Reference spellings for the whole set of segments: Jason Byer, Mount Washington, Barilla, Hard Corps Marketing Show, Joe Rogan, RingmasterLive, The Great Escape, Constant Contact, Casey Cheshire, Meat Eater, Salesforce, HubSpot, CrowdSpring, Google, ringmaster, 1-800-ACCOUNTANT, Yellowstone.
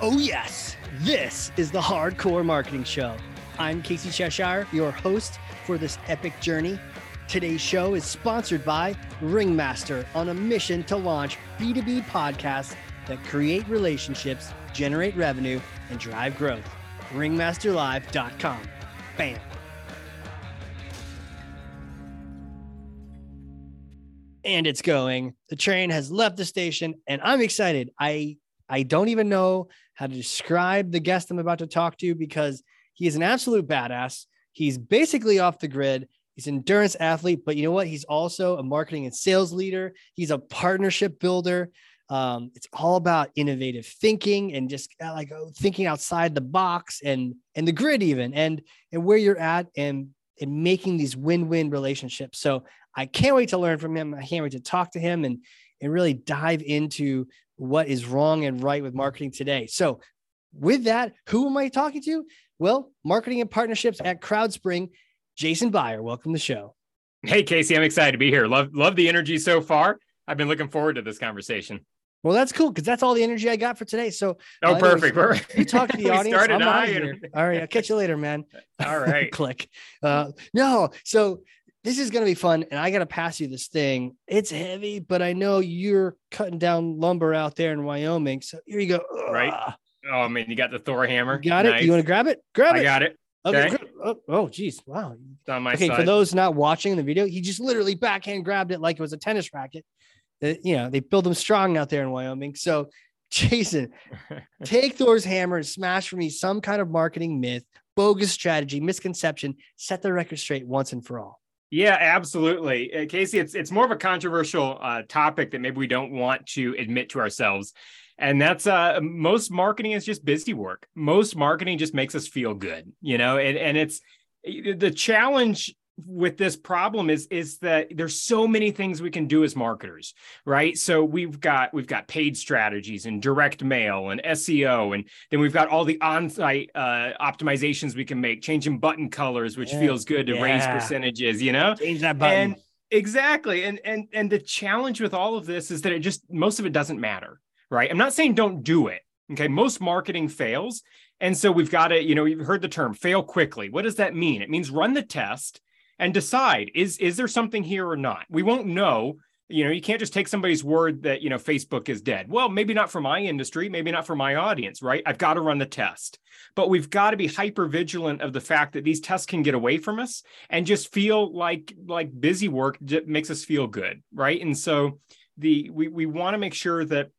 Oh yes, this is the Hard Corps Marketing Show. I'm Casey Cheshire, your host for this epic journey. Today's show is sponsored by Ringmaster, on a mission to launch B2B podcasts that create relationships, generate revenue, and drive growth. RingmasterLive.com. Bam. And it's going. The train has left the station, and I'm excited. I don't even know how to describe the guest I'm about to talk to because he is an absolute badass. He's basically off the grid. He's an endurance athlete, but you know what? He's also a marketing and sales leader. He's a partnership builder. It's all about innovative thinking and just like thinking outside the box and the grid even, and where you're at and making these win-win relationships. So I can't wait to learn from him. I can't wait to talk to him and really dive into what is wrong and right with marketing today. So with that, who am I talking to? Well, marketing and partnerships at CrowdSpring, Jason Byer. Welcome to the show. Hey, Casey, I'm excited to be here. Love the energy so far. I've been looking forward to this conversation. Well, that's cool because that's all the energy I got for today. So, perfect. You talk to the audience. I'm out of here. All right, I'll catch you later, man. All right, click. So this is going to be fun, and I got to pass you this thing. It's heavy, but I know you're cutting down lumber out there in Wyoming. So here you go. Right. Oh man, you got the Thor hammer. Got it. Nice. You want to grab it? Grab it. I got it. Okay. Oh, geez. Wow. It's on my side. For those not watching the video, he just literally backhand grabbed it like it was a tennis racket. You know, they build them strong out there in Wyoming. So Jason, take Thor's hammer and smash for me some kind of marketing myth, bogus strategy, misconception, set the record straight once and for all. Yeah, absolutely. Casey, it's more of a controversial topic that maybe we don't want to admit to ourselves. And that's most marketing is just busy work. Most marketing just makes us feel good, you know, and it's the challenge with this problem is that there's so many things we can do as marketers, right? So we've got paid strategies and direct mail and SEO, and then we've got all the on-site optimizations we can make, changing button colors, which feels good to raise percentages, you know? Change that button. And exactly. And the challenge with all of this is that it just, most of it doesn't matter, right? I'm not saying don't do it. Okay. Most marketing fails. And so we've got to, you know, you've heard the term fail quickly. What does that mean? It means run the test and decide, is there something here or not? We won't know. You know, you can't just take somebody's word that, you know, Facebook is dead. Well, maybe not for my industry, maybe not for my audience, right? I've got to run the test. But we've got to be hyper-vigilant of the fact that these tests can get away from us and just feel like busy work makes us feel good, right? And so we want to make sure that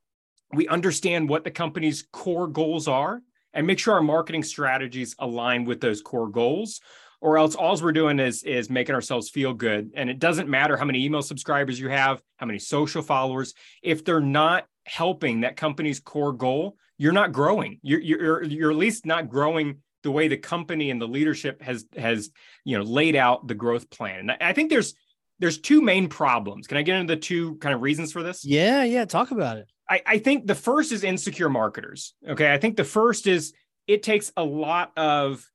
we understand what the company's core goals are and make sure our marketing strategies align with those core goals. Or else all we're doing is making ourselves feel good. And it doesn't matter how many email subscribers you have, how many social followers, if they're not helping that company's core goal, you're not growing. You're at least not growing the way the company and the leadership has, you know, laid out the growth plan. And I think there's two main problems. Can I get into the two kind of reasons for this? Yeah. Talk about it. I think the first is insecure marketers. Okay. I think the first is it takes a lot of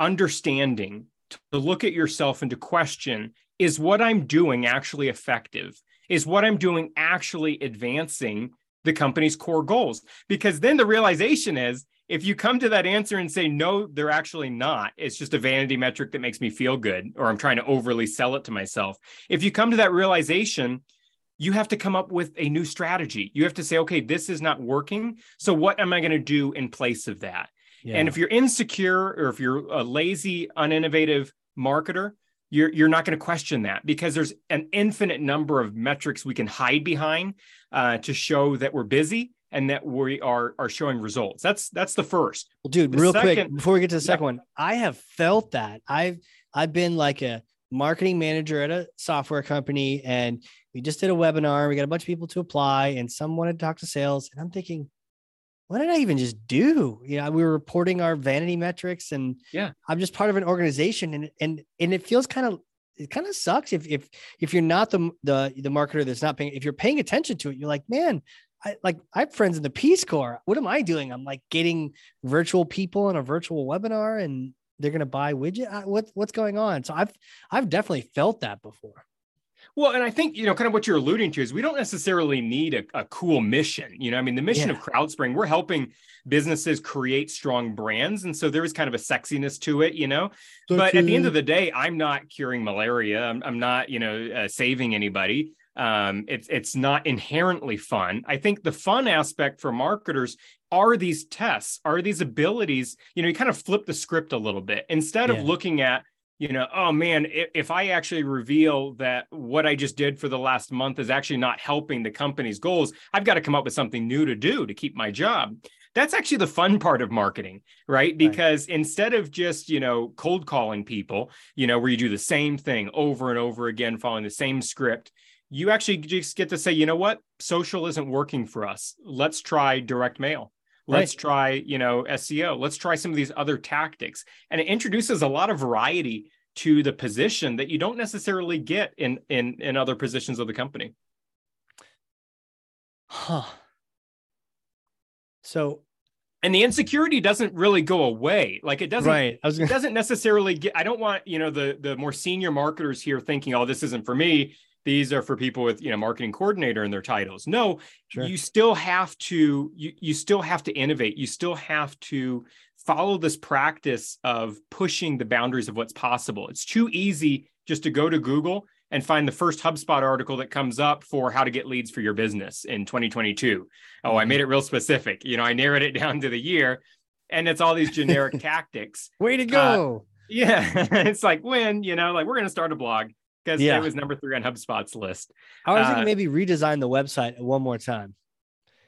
understanding to look at yourself and to question, is what I'm doing actually effective? Is what I'm doing actually advancing the company's core goals? Because then the realization is, if you come to that answer and say, no, they're actually not, it's just a vanity metric that makes me feel good, or I'm trying to overly sell it to myself. If you come to that realization, you have to come up with a new strategy. You have to say, okay, this is not working. So what am I going to do in place of that? Yeah. And if you're insecure or if you're a lazy, uninnovative marketer, you're not going to question that because there's an infinite number of metrics we can hide behind to show that we're busy and that we are showing results. That's the first. Well, dude, quick, before we get to the second one, I have felt that. I've been like a marketing manager at a software company, and we just did a webinar. We got a bunch of people to apply, and some wanted to talk to sales. And I'm thinking, what did I even just do? You know, we were reporting our vanity metrics, and I'm just part of an organization, and it feels kind of sucks if you're not the marketer that's not paying. If you're paying attention to it, you're like, man, I have friends in the Peace Corps. What am I doing? I'm like getting virtual people on a virtual webinar, and they're gonna buy widget. What's going on? So I've definitely felt that before. Well, and I think, you know, kind of what you're alluding to is we don't necessarily need a cool mission. You know, I mean, the mission of CrowdSpring, we're helping businesses create strong brands. And so there is kind of a sexiness to it, you know, but at the end of the day, I'm not curing malaria. I'm not, you know, saving anybody. It's not inherently fun. I think the fun aspect for marketers are these tests, are these abilities, you know, you kind of flip the script a little bit instead of looking at, you know, oh man, if I actually reveal that what I just did for the last month is actually not helping the company's goals, I've got to come up with something new to do to keep my job. That's actually the fun part of marketing, right? Because instead of just, you know, cold calling people, you know, where you do the same thing over and over again, following the same script, you actually just get to say, you know what, social isn't working for us. Let's try direct mail. Let's try, you know, SEO. Let's try some of these other tactics. And it introduces a lot of variety to the position that you don't necessarily get in other positions of the company. Huh. So, and the insecurity doesn't really go away. Like it doesn't, it doesn't necessarily get, I don't want, you know, the more senior marketers here thinking, oh, this isn't for me. These are for people with, you know, marketing coordinator in their titles. No, you still have to, you still have to innovate. You still have to follow this practice of pushing the boundaries of what's possible. It's too easy just to go to Google and find the first HubSpot article that comes up for how to get leads for your business in 2022. Oh, I made it real specific. You know, I narrowed it down to the year and it's all these generic tactics. Way to go. It's like when, you know, like we're going to start a blog. Because it was number 3 on HubSpot's list. I was thinking maybe redesign the website one more time.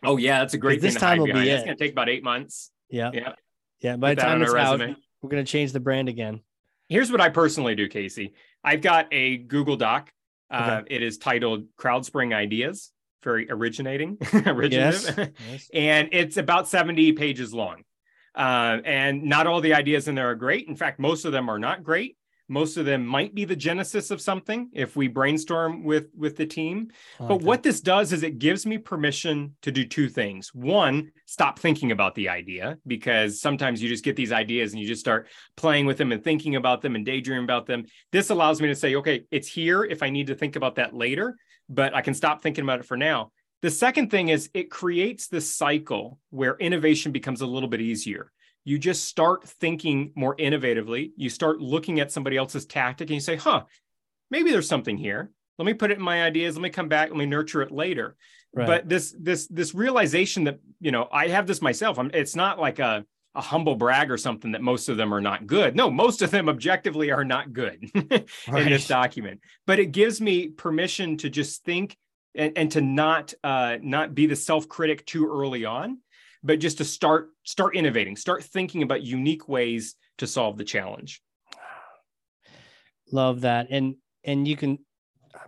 Oh yeah, that's a great thing. This time will be it. It's going to take about 8 months. Yeah. By the time it's out, we're going to change the brand again. Here's what I personally do, Casey. I've got a Google Doc. It is titled "CrowdSpring Ideas." Very originative, and it's about 70 pages long. And not all the ideas in there are great. In fact, most of them are not great. Most of them might be the genesis of something if we brainstorm with the team. But what this does is it gives me permission to do two things. One, stop thinking about the idea, because sometimes you just get these ideas and you just start playing with them and thinking about them and daydreaming about them. This allows me to say, okay, it's here if I need to think about that later, but I can stop thinking about it for now. The second thing is it creates this cycle where innovation becomes a little bit easier. You just start thinking more innovatively. You start looking at somebody else's tactic and you say, huh, maybe there's something here. Let me put it in my ideas. Let me come back. Let me nurture it later. Right. But this realization that, you know, I have this myself. It's not like a humble brag or something that most of them are not good. No, most of them objectively are not good in this document. But it gives me permission to just think and to not be the self-critic too early on. But just to start innovating, start thinking about unique ways to solve the challenge. Love that. And you can,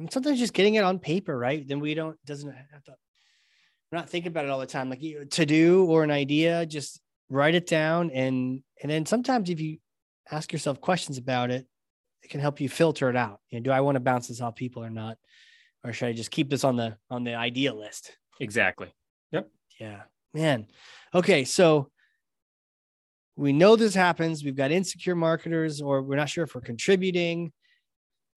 sometimes just getting it on paper, right? Then doesn't have to, we're not thinking about it all the time, like to do or an idea, just write it down. And then sometimes if you ask yourself questions about it, it can help you filter it out. You know, do I want to bounce this off people or not? Or should I just keep this on the idea list? Exactly. Yep. Yeah. Man. Okay. So we know this happens. We've got insecure marketers, or we're not sure if we're contributing.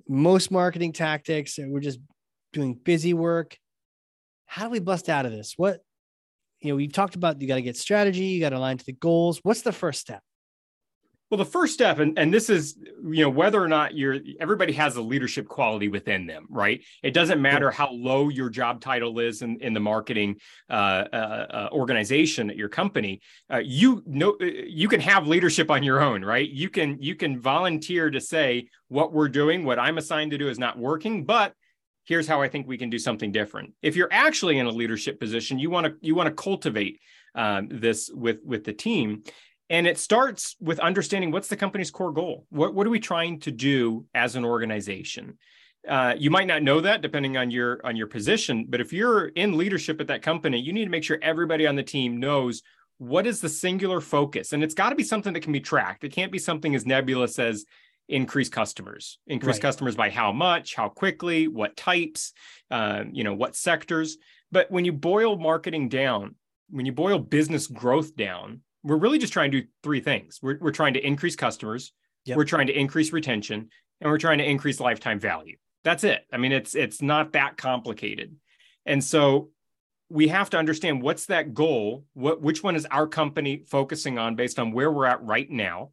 Most marketing tactics, we're just doing busy work. How do we bust out of this? What, you know, we've talked about, you got to get strategy, you got to align to the goals. What's the first step? Well, the first step, and this is, you know, whether or not everybody has a leadership quality within them, right? It doesn't matter how low your job title is in the marketing organization at your company. You can have leadership on your own, right? You can volunteer to say what we're doing, what I'm assigned to do is not working, but here's how I think we can do something different. If you're actually in a leadership position, you want to cultivate this with the team. And it starts with understanding what's the company's core goal. What are we trying to do as an organization? You might not know that depending on your position, but if you're in leadership at that company, you need to make sure everybody on the team knows what is the singular focus. And it's got to be something that can be tracked. It can't be something as nebulous as increase customers. Increase customers by how much, how quickly, what types, you know, what sectors. But when you boil marketing down, when you boil business growth down, we're really just trying to do three things. We're trying to increase customers, we're trying to increase retention, and we're trying to increase lifetime value. That's it. I mean, it's not that complicated. And so we have to understand what's that goal, which one is our company focusing on based on where we're at right now,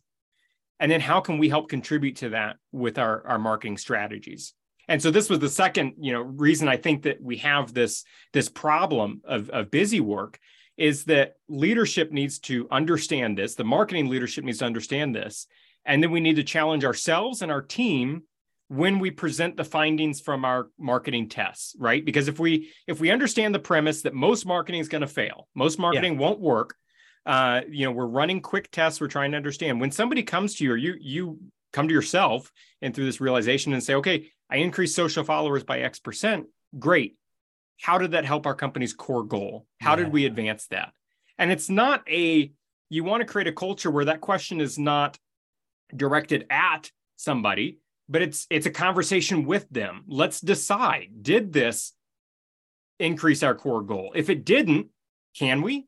and then how can we help contribute to that with our marketing strategies. And so this was the second, reason I think that we have this problem of busy work, is that leadership needs to understand this. The marketing leadership needs to understand this. And then we need to challenge ourselves and our team when we present the findings from our marketing tests, right? Because if we understand the premise that most marketing is going to fail, most marketing won't work, we're running quick tests, we're trying to understand. When somebody comes to you, or you come to yourself and through this realization and say, okay, I increased social followers by X%, great. How did that help our company's core goal? How did we advance that? And it's not you want to create a culture where that question is not directed at somebody, but it's a conversation with them. Let's decide, did this increase our core goal? If it didn't, can we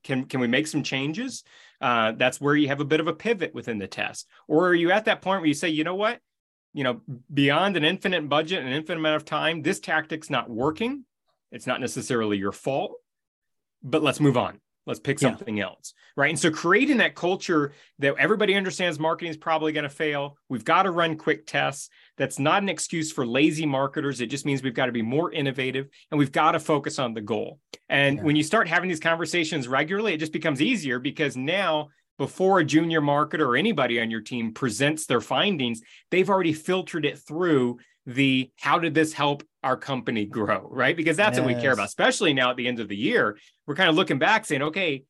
make some changes? That's where you have a bit of a pivot within the test. Or are you at that point where you say, you know what, beyond an infinite budget and an infinite amount of time, this tactic's not working. It's not necessarily your fault, but let's move on. Let's pick something else, right? And so creating that culture that everybody understands marketing is probably going to fail. We've got to run quick tests. That's not an excuse for lazy marketers. It just means we've got to be more innovative and we've got to focus on the goal. And when you start having these conversations regularly, it just becomes easier, because now before a junior marketer or anybody on your team presents their findings, they've already filtered it through the how did this help our company grow, right? Because that's what we care about, especially now at the end of the year. We're kind of looking back saying, okay,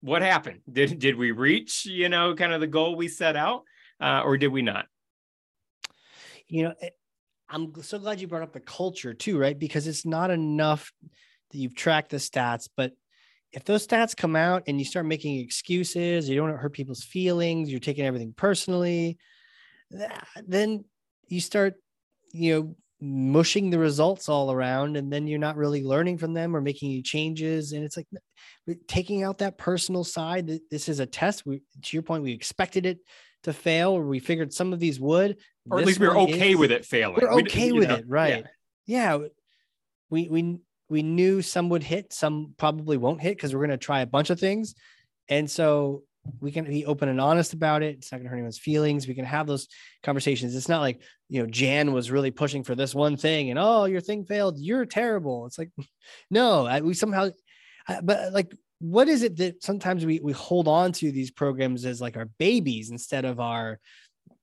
what happened? Did we reach, kind of the goal we set out, or did we not? I'm so glad you brought up the culture too, right? Because it's not enough that you've tracked the stats, but if those stats come out and you start making excuses, you don't want to hurt people's feelings, you're taking everything personally, then you start, mushing the results all around, and then you're not really learning from them or making any changes. And it's like taking out that personal side, that this is a test. To your point, we expected it to fail, or we figured some of these would, or at least we're okay with it failing. We're okay with it. Right. Yeah. We knew some would hit, some probably won't hit, because we're going to try a bunch of things. And so we can be open and honest about it. It's not going to hurt anyone's feelings. We can have those conversations. It's not like, Jan was really pushing for this one thing and, oh, your thing failed, you're terrible. It's like, no, but like, what is it that sometimes we hold on to these programs as like our babies instead of our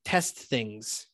test things?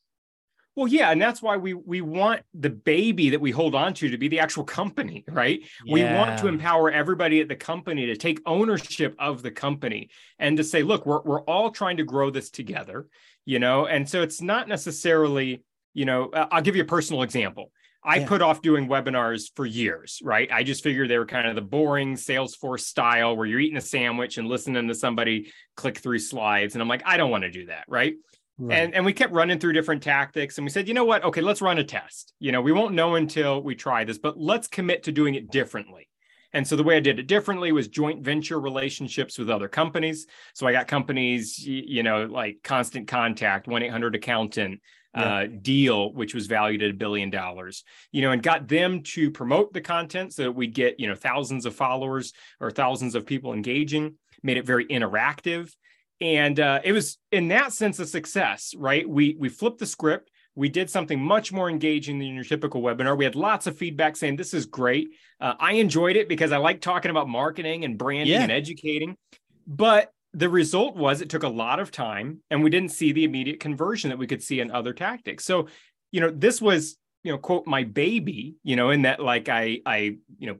Well, yeah. And that's why we want the baby that we hold on to be the actual company, right? Yeah. We want to empower everybody at the company to take ownership of the company and to say, look, we're all trying to grow this together, And so it's not necessarily, I'll give you a personal example. I put off doing webinars for years, right? I just figured they were kind of the boring Salesforce style where you're eating a sandwich and listening to somebody click through slides. And I'm like, I don't want to do that, right? Right. And we kept running through different tactics, and we said, you know what? Okay, let's run a test. We won't know until we try this, but let's commit to doing it differently. And so the way I did it differently was joint venture relationships with other companies. So I got companies, like Constant Contact, 1-800-ACCOUNTANT, Deal, which was valued at $1 billion, and got them to promote the content so that we'd get, thousands of followers or thousands of people engaging, made it very interactive. And it was, in that sense, a success, right? We flipped the script. We did something much more engaging than your typical webinar. We had lots of feedback saying, this is great. I enjoyed it because I like talking about marketing and branding and educating. But the result was it took a lot of time, and we didn't see the immediate conversion that we could see in other tactics. So, this was, quote, my baby, in that, like, I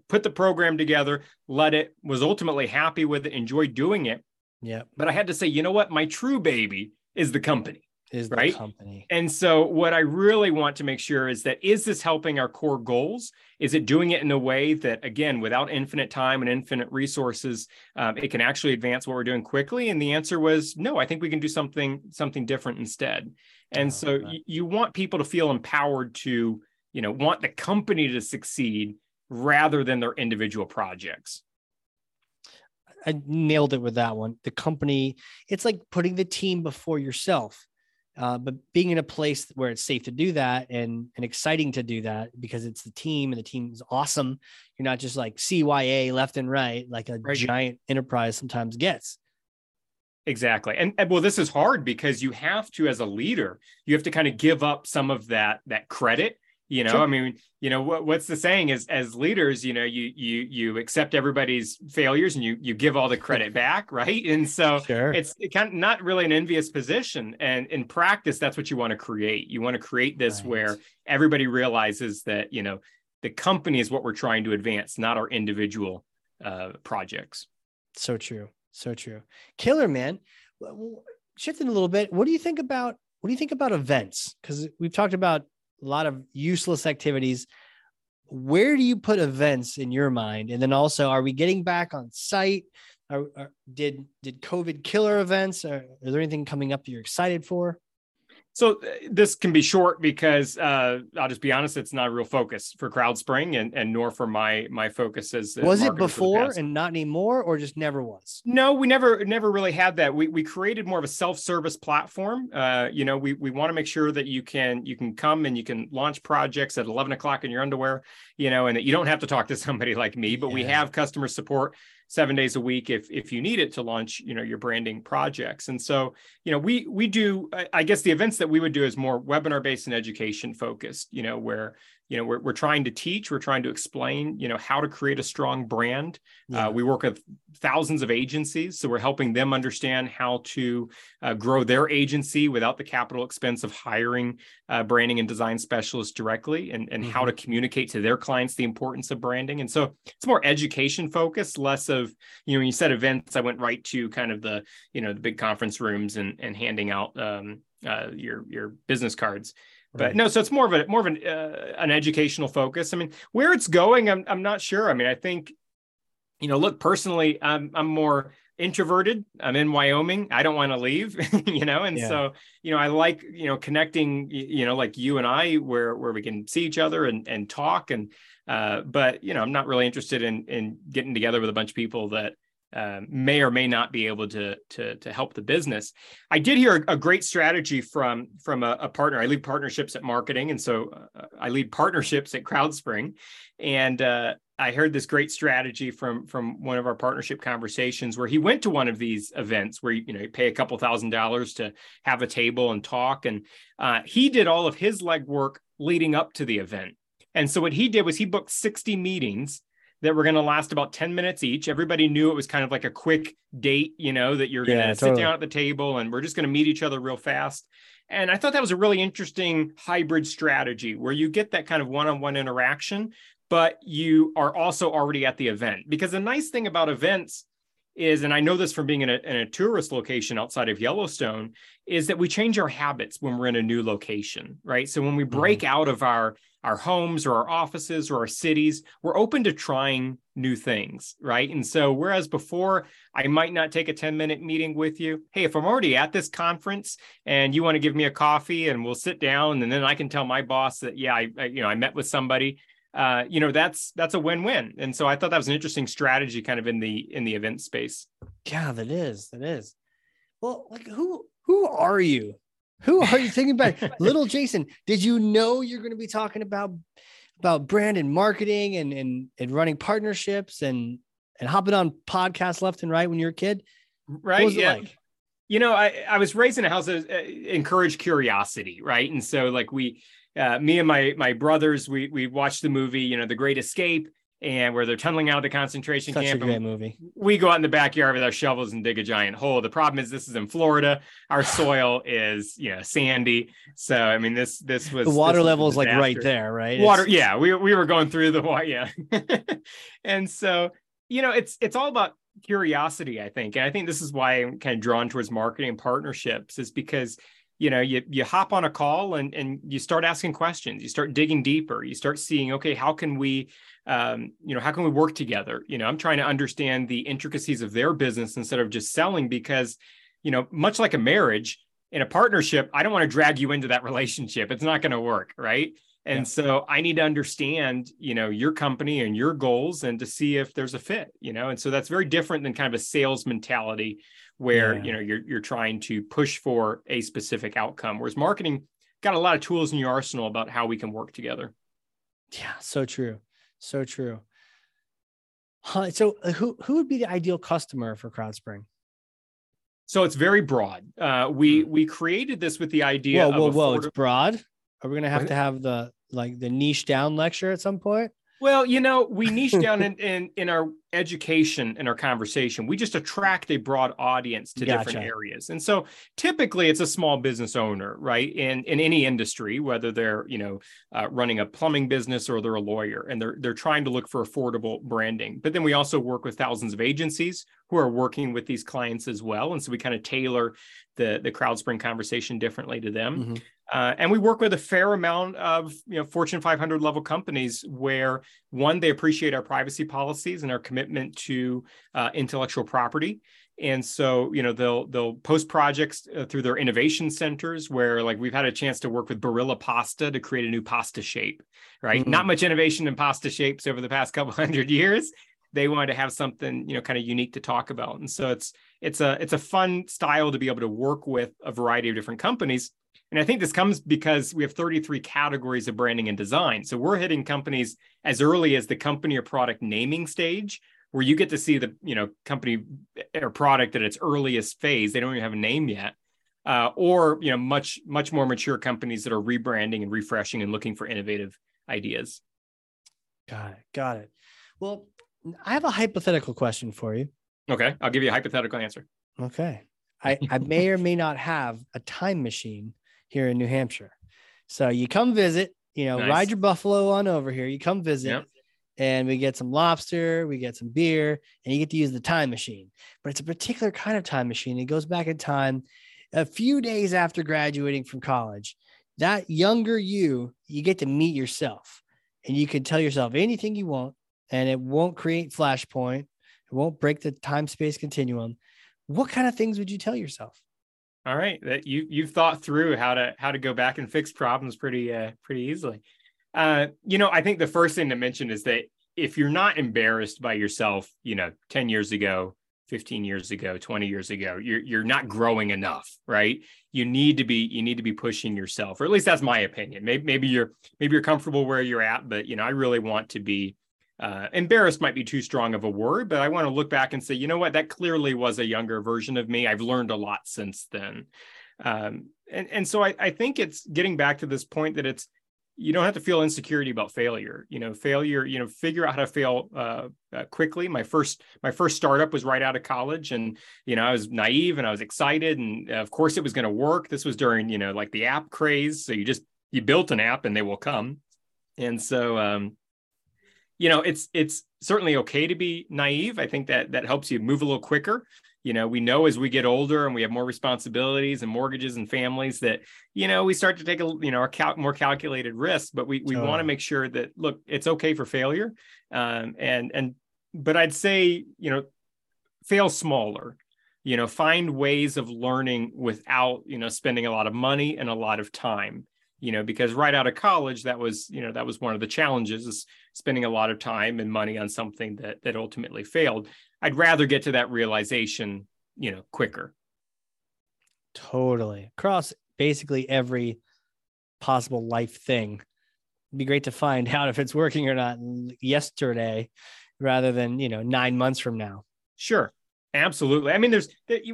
put the program together, was ultimately happy with it, enjoyed doing it. Yeah. But I had to say, you know what? My true baby is the company. Is the company. And so what I really want to make sure is that, is this helping our core goals? Is it doing it in a way that, again, without infinite time and infinite resources, it can actually advance what we're doing quickly? And the answer was no, I think we can do something different instead. And you want people to feel empowered to, want the company to succeed rather than their individual projects. I nailed it with that one. The company, it's like putting the team before yourself. But being in a place where it's safe to do that and exciting to do that because it's the team and the team is awesome. You're not just like CYA left and right, like a giant enterprise sometimes gets. Exactly. And well, this is hard because you have to, as a leader, you have to kind of give up some of that credit. You know, sure. I mean, you know, what's the saying is, as leaders, you know, you accept everybody's failures and you give all the credit back. Right. And so sure. It's kind of not really an envious position. And in practice, that's what you want to create. You want to create this right. where everybody realizes that, you know, the company is what we're trying to advance, not our individual projects. So true. So true. Killer, man. Shifting a little bit. What do you think about events? Because we've talked about a lot of useless activities. Where do you put events in your mind? And then also, are we getting back on site? Did COVID kill our events? Is there anything coming up that you're excited for? So this can be short because I'll just be honest, it's not a real focus for CrowdSpring and nor for my focus as was it before and not anymore, or just never was? No, we never really had that. We created more of a self-service platform. You know, we want to make sure that you can come and you can launch projects at 11 o'clock in your underwear, you know, and that you don't have to talk to somebody like me, but yeah. We have customer support 7 days a week if you need it to launch, you know, your branding projects. And so, you know, we do, I guess the events that we would do is more webinar-based and education focused, you know, where, you know, we're trying to teach, we're trying to explain, you know, how to create a strong brand. Yeah. We work with thousands of agencies, so we're helping them understand how to grow their agency without the capital expense of hiring branding and design specialists directly, and mm-hmm. how to communicate to their clients the importance of branding. And so it's more education focused, less of, you know, when you said events, I went right to kind of the, you know, the big conference rooms and handing out your business cards. But no, so it's more of an educational focus. I mean, where it's going, I'm not sure. I mean, I think, you know, look, personally, I'm more introverted. I'm in Wyoming. I don't want to leave, you know, and yeah. So, you know, I like, you know, connecting, you know, like you and I, where we can see each other and talk. And but, you know, I'm not really interested in getting together with a bunch of people that may or may not be able to help the business. I did hear a great strategy from a partner. I lead partnerships at marketing. And so I lead partnerships at CrowdSpring. And I heard this great strategy from one of our partnership conversations where he went to one of these events where, you know, you pay a couple $1,000s to have a table and talk. And he did all of his legwork leading up to the event. And so what he did was he booked 60 meetings that were going to last about 10 minutes each. Everybody knew it was kind of like a quick date, you know, that you're going to sit down at the table and we're just going to meet each other real fast. And I thought that was a really interesting hybrid strategy where you get that kind of one-on-one interaction, but you are also already at the event. Because the nice thing about events is, and I know this from being in a tourist location outside of Yellowstone, is that we change our habits when we're in a new location, right? So when we break mm-hmm. out of our homes or our offices or our cities, we're open to trying new things, right? And so whereas before I might not take a 10-minute meeting with you, hey, if I'm already at this conference and you want to give me a coffee and we'll sit down and then I can tell my boss that, yeah, I met with somebody, you know, that's a win-win. And so I thought that was an interesting strategy kind of in the event space. Yeah, that is. Well, like who are you? Who are you thinking about? Little Jason, did you know you're going to be talking about brand and marketing and running partnerships and hopping on podcasts left and right when you're a kid? Right. What was it like? You know, I was raised in a house that encouraged curiosity, right? And so like me and my brothers, we watched the movie, you know, The Great Escape, and where they're tunneling out of the concentration camp. Such a great movie. We go out in the backyard with our shovels and dig a giant hole. The problem is this is in Florida. Our soil is, you know, sandy. So, I mean, this was... The water level is like right there, right? Water, yeah. We were going through the water, yeah. And so, you know, it's all about curiosity, I think. And I think this is why I'm kind of drawn towards marketing and partnerships, is because... you know, you hop on a call and you start asking questions, you start digging deeper, you start seeing, okay, how can we work together? You know, I'm trying to understand the intricacies of their business instead of just selling, because, you know, much like a marriage, in a partnership, I don't want to drag you into that relationship. It's not going to work, right? And yeah. So I need to understand, you know, your company and your goals and to see if there's a fit, you know? And so that's very different than kind of a sales mentality where you're trying to push for a specific outcome. Whereas marketing got a lot of tools in your arsenal about how we can work together. Yeah, so true, so true. Huh, so who would be the ideal customer for CrowdSpring? So it's very broad. We created this with the idea. Whoa! It's broad. Are we going to have the the niche down lecture at some point? Well, we niche down in our education and our conversation. We just attract a broad audience to different areas. And so typically it's a small business owner, right? In any industry, whether they're, running a plumbing business or they're a lawyer, and they're trying to look for affordable branding. But then we also work with thousands of agencies who are working with these clients as well. And so we kind of tailor the CrowdSpring conversation differently to them. Mm-hmm. And we work with a fair amount of Fortune 500 level companies where, one, they appreciate our privacy policies and our commitment to intellectual property. And so, they'll post projects through their innovation centers where, we've had a chance to work with Barilla pasta to create a new pasta shape, right? Mm-hmm. Not much innovation in pasta shapes over the past couple hundred years. They wanted to have something, kind of unique to talk about. And so it's a fun style to be able to work with a variety of different companies. And I think this comes because we have 33 categories of branding and design. So we're hitting companies as early as the company or product naming stage, where you get to see the company or product at its earliest phase. They don't even have a name yet. Or much more mature companies that are rebranding and refreshing and looking for innovative ideas. Got it. Well, I have a hypothetical question for you. Okay, I'll give you a hypothetical answer. Okay. I may or may not have a time machine here in New Hampshire. So you come visit, nice. Ride your buffalo on over here. You come visit and we get some lobster, we get some beer, and you get to use the time machine. But it's a particular kind of time machine. It goes back in time a few days after graduating from college. That younger you get to meet yourself, and you can tell yourself anything you want, and it won't create flashpoint. It won't break the time-space continuum. What kind of things would you tell yourself? All right, that you've thought through how to go back and fix problems pretty easily. I think the first thing to mention is that if you're not embarrassed by yourself, 10 years ago, 15 years ago, 20 years ago, you're not growing enough, right? You need to be pushing yourself, or at least that's my opinion. Maybe you're comfortable where you're at, but I really want to be. Embarrassed might be too strong of a word, but I want to look back and say, you know what, that clearly was a younger version of me. I've learned a lot since then. And so I think it's getting back to this point that you don't have to feel insecurity about failure. Failure, figure out how to fail quickly. My first startup was right out of college, and, I was naive and I was excited, and of course it was going to work. This was during, the app craze. So you built an app and they will come. And so, it's certainly okay to be naive. I think that helps you move a little quicker. We know as we get older and we have more responsibilities and mortgages and families that, we start to take more calculated risks, but we want to make sure that, look, it's okay for failure. But I'd say, fail smaller, find ways of learning without, spending a lot of money and a lot of time. Because right out of college, that was one of the challenges, is spending a lot of time and money on something that ultimately failed. I'd rather get to that realization, quicker. Totally. Across basically every possible life thing. It'd be great to find out if it's working or not yesterday rather than, 9 months from now. Sure. Absolutely. I mean,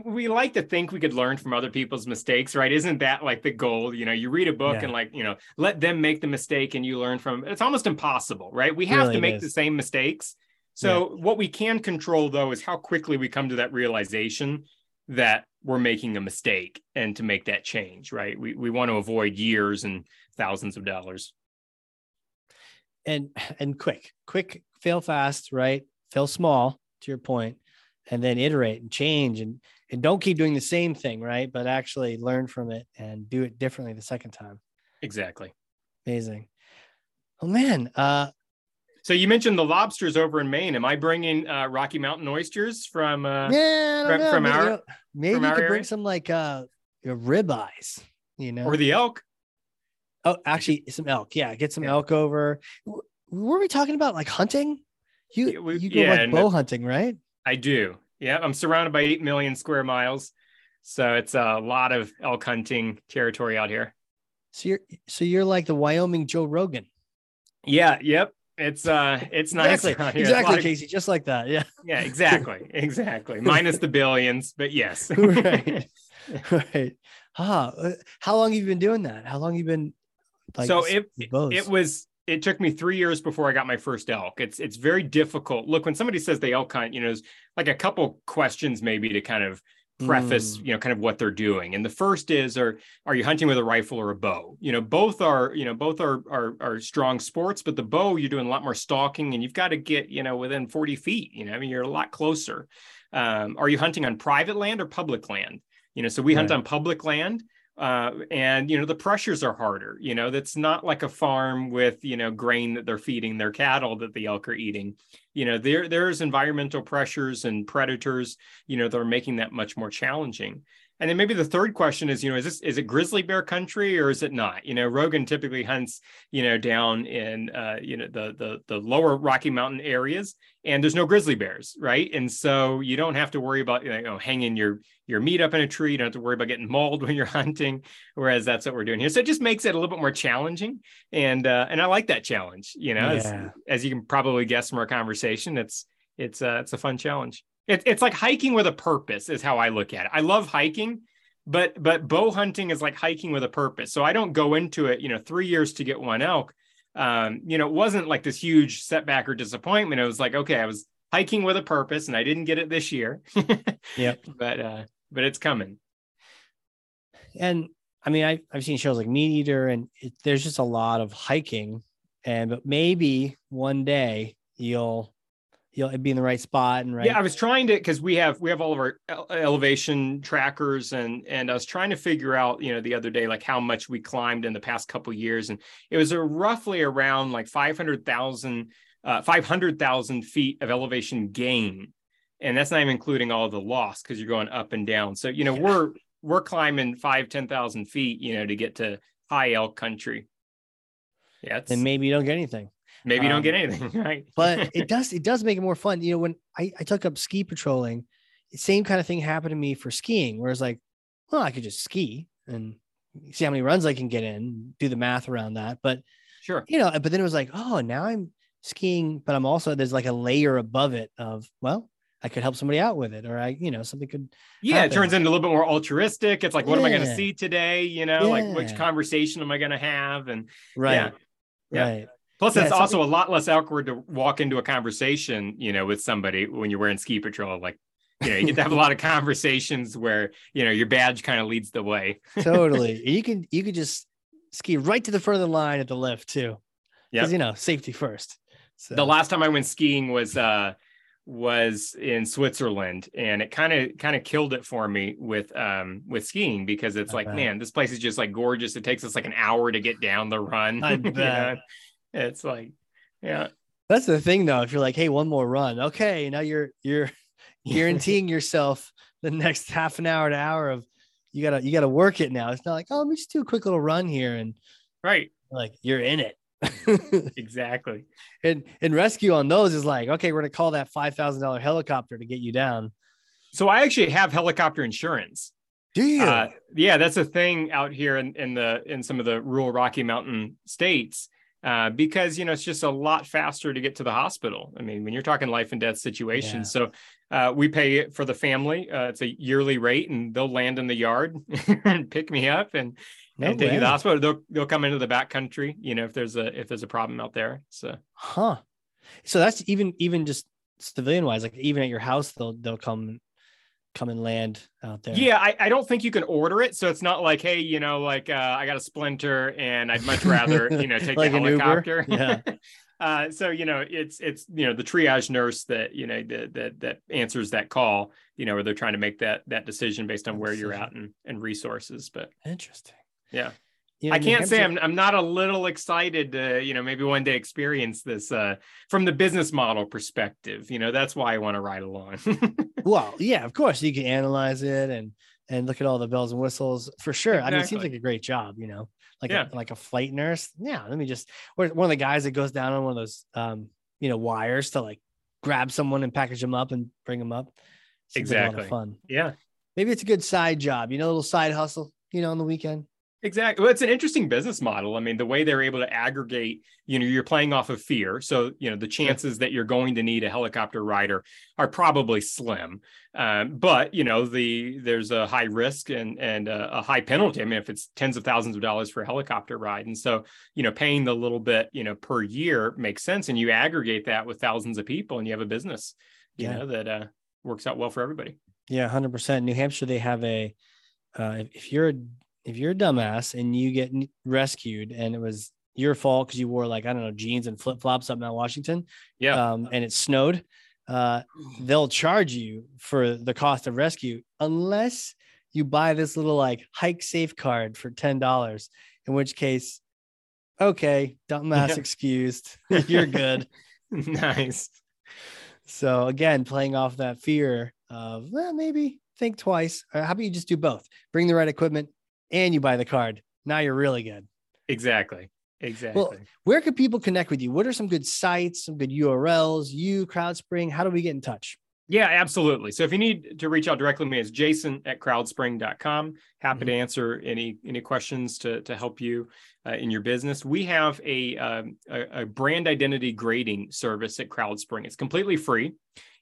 we like to think we could learn from other people's mistakes, right? Isn't that like the goal? You read a book and let them make the mistake and you learn from it. It's almost impossible, right? We have to make the same mistakes. So what we can control, though, is how quickly we come to that realization that we're making a mistake and to make that change, right? We want to avoid years and thousands of dollars. And quick, fail fast, right? Fail small, to your point. And then iterate and change and don't keep doing the same thing, right? But actually learn from it and do it differently the second time. Exactly. Amazing. Oh, man. So you mentioned the lobsters over in Maine. Am I bringing Rocky Mountain oysters from our area? Maybe you could bring some ribeyes, Or the elk. Oh, actually, some elk. Yeah, get some elk over. Were we talking about hunting? You go bow hunting, right? I do. Yeah, I'm surrounded by 8 million square miles. So it's a lot of elk hunting territory out here. So you're like the Wyoming Joe Rogan. Yeah. Yep. It's nice. Exactly, Casey. Just like that. Yeah. Yeah. Exactly. Exactly. Minus the billions, but yes. Right. Right. How long have you been doing that? How long have you been? Like, so it took me 3 years before I got my first elk. It's very difficult. Look, when somebody says they elk hunt, there's like a couple questions maybe to kind of preface, kind of what they're doing. And the first is, are you hunting with a rifle or a bow? Both are strong sports, but the bow, you're doing a lot more stalking and you've got to get, within 40 feet, you're a lot closer. Are you hunting on private land or public land? So we hunt on public land. And, the pressures are harder, that's not like a farm with, grain that they're feeding their cattle that the elk are eating. There's environmental pressures and predators, they're making that much more challenging. And then maybe the third question is, is it grizzly bear country or is it not? Rogan typically hunts, down in, the lower Rocky Mountain areas, and there's no grizzly bears, right? And so you don't have to worry about, hanging your meat up in a tree. You don't have to worry about getting mauled when you're hunting, whereas that's what we're doing here. So it just makes it a little bit more challenging. And I like that challenge, as you can probably guess from our conversation, it's a fun challenge. It's like hiking with a purpose is how I look at it. I love hiking, but bow hunting is like hiking with a purpose. So I don't go into it, 3 years to get one elk. It wasn't like this huge setback or disappointment. It was like, okay, I was hiking with a purpose and I didn't get it this year. Yeah. But it's coming. And I mean, I've seen shows like Meat Eater and there's just a lot of hiking, but maybe one day you'll be in the right spot. And right. Yeah, I was trying to, because we have all of our elevation trackers and I was trying to figure out, the other day, like how much we climbed in the past couple of years. And it was roughly around like 500,000 feet of elevation gain. And that's not even including all the loss because you're going up and down. So, we're climbing 10,000 feet, to get to high elk country. Yeah. And maybe you don't get anything. Maybe you don't get anything, right? But it does make it more fun. When I took up ski patrolling, the same kind of thing happened to me for skiing, where it's like, well, I could just ski and see how many runs I can get in, do the math around that. But sure, but then it was like, oh, now I'm skiing, but I'm also, there's like a layer above it of, well, I could help somebody out with it, or something could. Yeah. Happen. It turns into a little bit more altruistic. It's like, what am I going to see today? Like which conversation am I going to have? And right. Plus, it's also a lot less awkward to walk into a conversation, with somebody when you're wearing ski patrol. Like, you get to have a lot of conversations where, your badge kind of leads the way. Totally. You can just ski right to the front of the line at the lift too. Yeah. Because, safety first. So. The last time I went skiing was in Switzerland, and it kind of killed it for me with skiing, because it's man, this place is just like gorgeous. It takes us like an hour to get down the run. I bet. It's like, yeah, that's the thing though. If you're like, hey, one more run. Okay. Now you're guaranteeing yourself the next half an hour to hour of, you gotta work it now. It's not like, oh, let me just do a quick little run here. And right. Like you're in it. Exactly. And rescue on those is like, okay, we're going to call that $5,000 helicopter to get you down. So I actually have helicopter insurance. Do you? Yeah. That's a thing out here in some of the rural Rocky Mountain states. Because, it's just a lot faster to get to the hospital. I mean, when you're talking life and death situations, so we pay it for the family. It's a yearly rate, and they'll land in the yard and pick me up and take you to the hospital. They'll come into the backcountry, if there's a problem out there. So, So that's even just civilian wise, like even at your house, they'll come and land out there. Yeah. I don't think you can order it. So it's not like, hey, I got a splinter and I'd much rather, take like the helicopter. Yeah. So it's the triage nurse that, that answers that call, where they're trying to make that decision based on where you're at and resources, but interesting. Yeah. I can't say I'm not a little excited to, maybe one day experience this from the business model perspective. That's why I want to ride along. Well, yeah, of course you can analyze it and look at all the bells and whistles for sure. Exactly. I mean, it seems like a great job, like a flight nurse. Yeah. Let me or one of the guys that goes down on one of those, wires to like grab someone and package them up and bring them up. Exactly. A lot of fun. Yeah. Maybe it's a good side job, you know, a little side hustle, you know, on the weekend. Exactly. Well, it's an interesting business model. I mean, the way they're able to aggregate, you know, you're playing off of fear. So, you know, the chances that you're going to need a helicopter rider are probably slim. But, you know, there's a high risk and a high penalty. I mean, if it's tens of thousands of dollars for a helicopter ride. And so, you know, paying the little bit, you know, per year makes sense. And you aggregate that with thousands of people and you have a business, you know, that works out well for everybody. Yeah, 100%. New Hampshire, they have a, if you're a dumbass and you get rescued and it was your fault because you wore like, I don't know, jeans and flip-flops up in Mount Washington. Yeah. And it snowed. They'll charge you for the cost of rescue unless you buy this little like hike safe card for $10, in which case, okay, dumbass excused. You're good. Nice. So again, playing off that fear of, well, maybe think twice. Or how about you just do both? Bring the right equipment, and you buy the card. Now you're really good. Exactly. Well, where could people connect with you? What are some good sites, some good URLs, CrowdSpring? How do we get in touch? Yeah, absolutely. So if you need to reach out directly to me, it's jason@crowdspring.com. Happy to answer any questions to help you in your business. We have a brand identity grading service at CrowdSpring. It's completely free.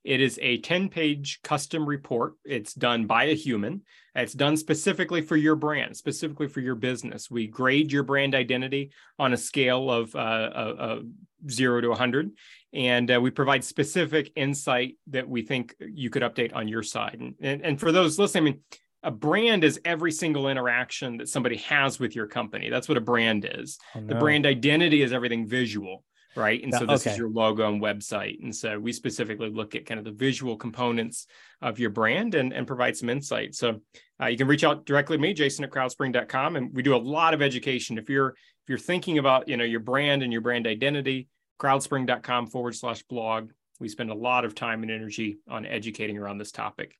It is a 10-page custom report. It's done by a human. It's done specifically for your brand, specifically for your business. We grade your brand identity on a scale of 0 to 100, and we provide specific insight that we think you could update on your side. And for those listening, I mean, a brand is every single interaction that somebody has with your company. That's what a brand is. Oh, no. The brand identity is everything visual. Right. And so this is your logo and website. And so we specifically look at kind of the visual components of your brand and provide some insight. So you can reach out directly to me, jason@crowdspring.com. And we do a lot of education. If you're thinking about, you know, your brand and your brand identity, crowdspring.com/blog. We spend a lot of time and energy on educating around this topic.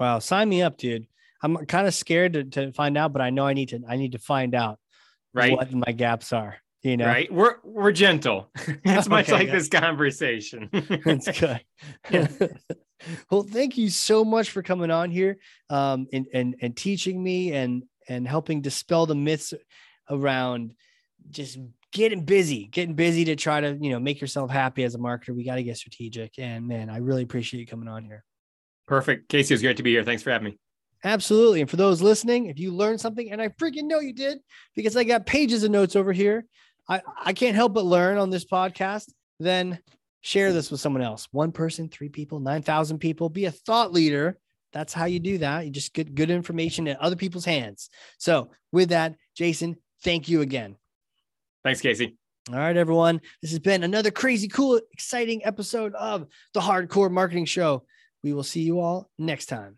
Wow. Sign me up, dude. I'm kind of scared to find out, but I know I need to find out what my gaps are. You know? Right. We're gentle. It's much like this conversation. That's good. Yeah. Well, thank you so much for coming on here and teaching me and helping dispel the myths around just getting busy to try to, you know, make yourself happy as a marketer. We got to get strategic. And man, I really appreciate you coming on here. Perfect. Casey, it was great to be here. Thanks for having me. Absolutely. And for those listening, if you learned something, and I freaking know you did, because I got pages of notes over here. I can't help but learn on this podcast, then share this with someone else. One person, 3 people, 9,000 people. Be a thought leader. That's how you do that. You just get good information in other people's hands. So with that, Jason, thank you again. Thanks, Casey. All right, everyone. This has been another crazy, cool, exciting episode of the Hard Corps Marketing Show. We will see you all next time.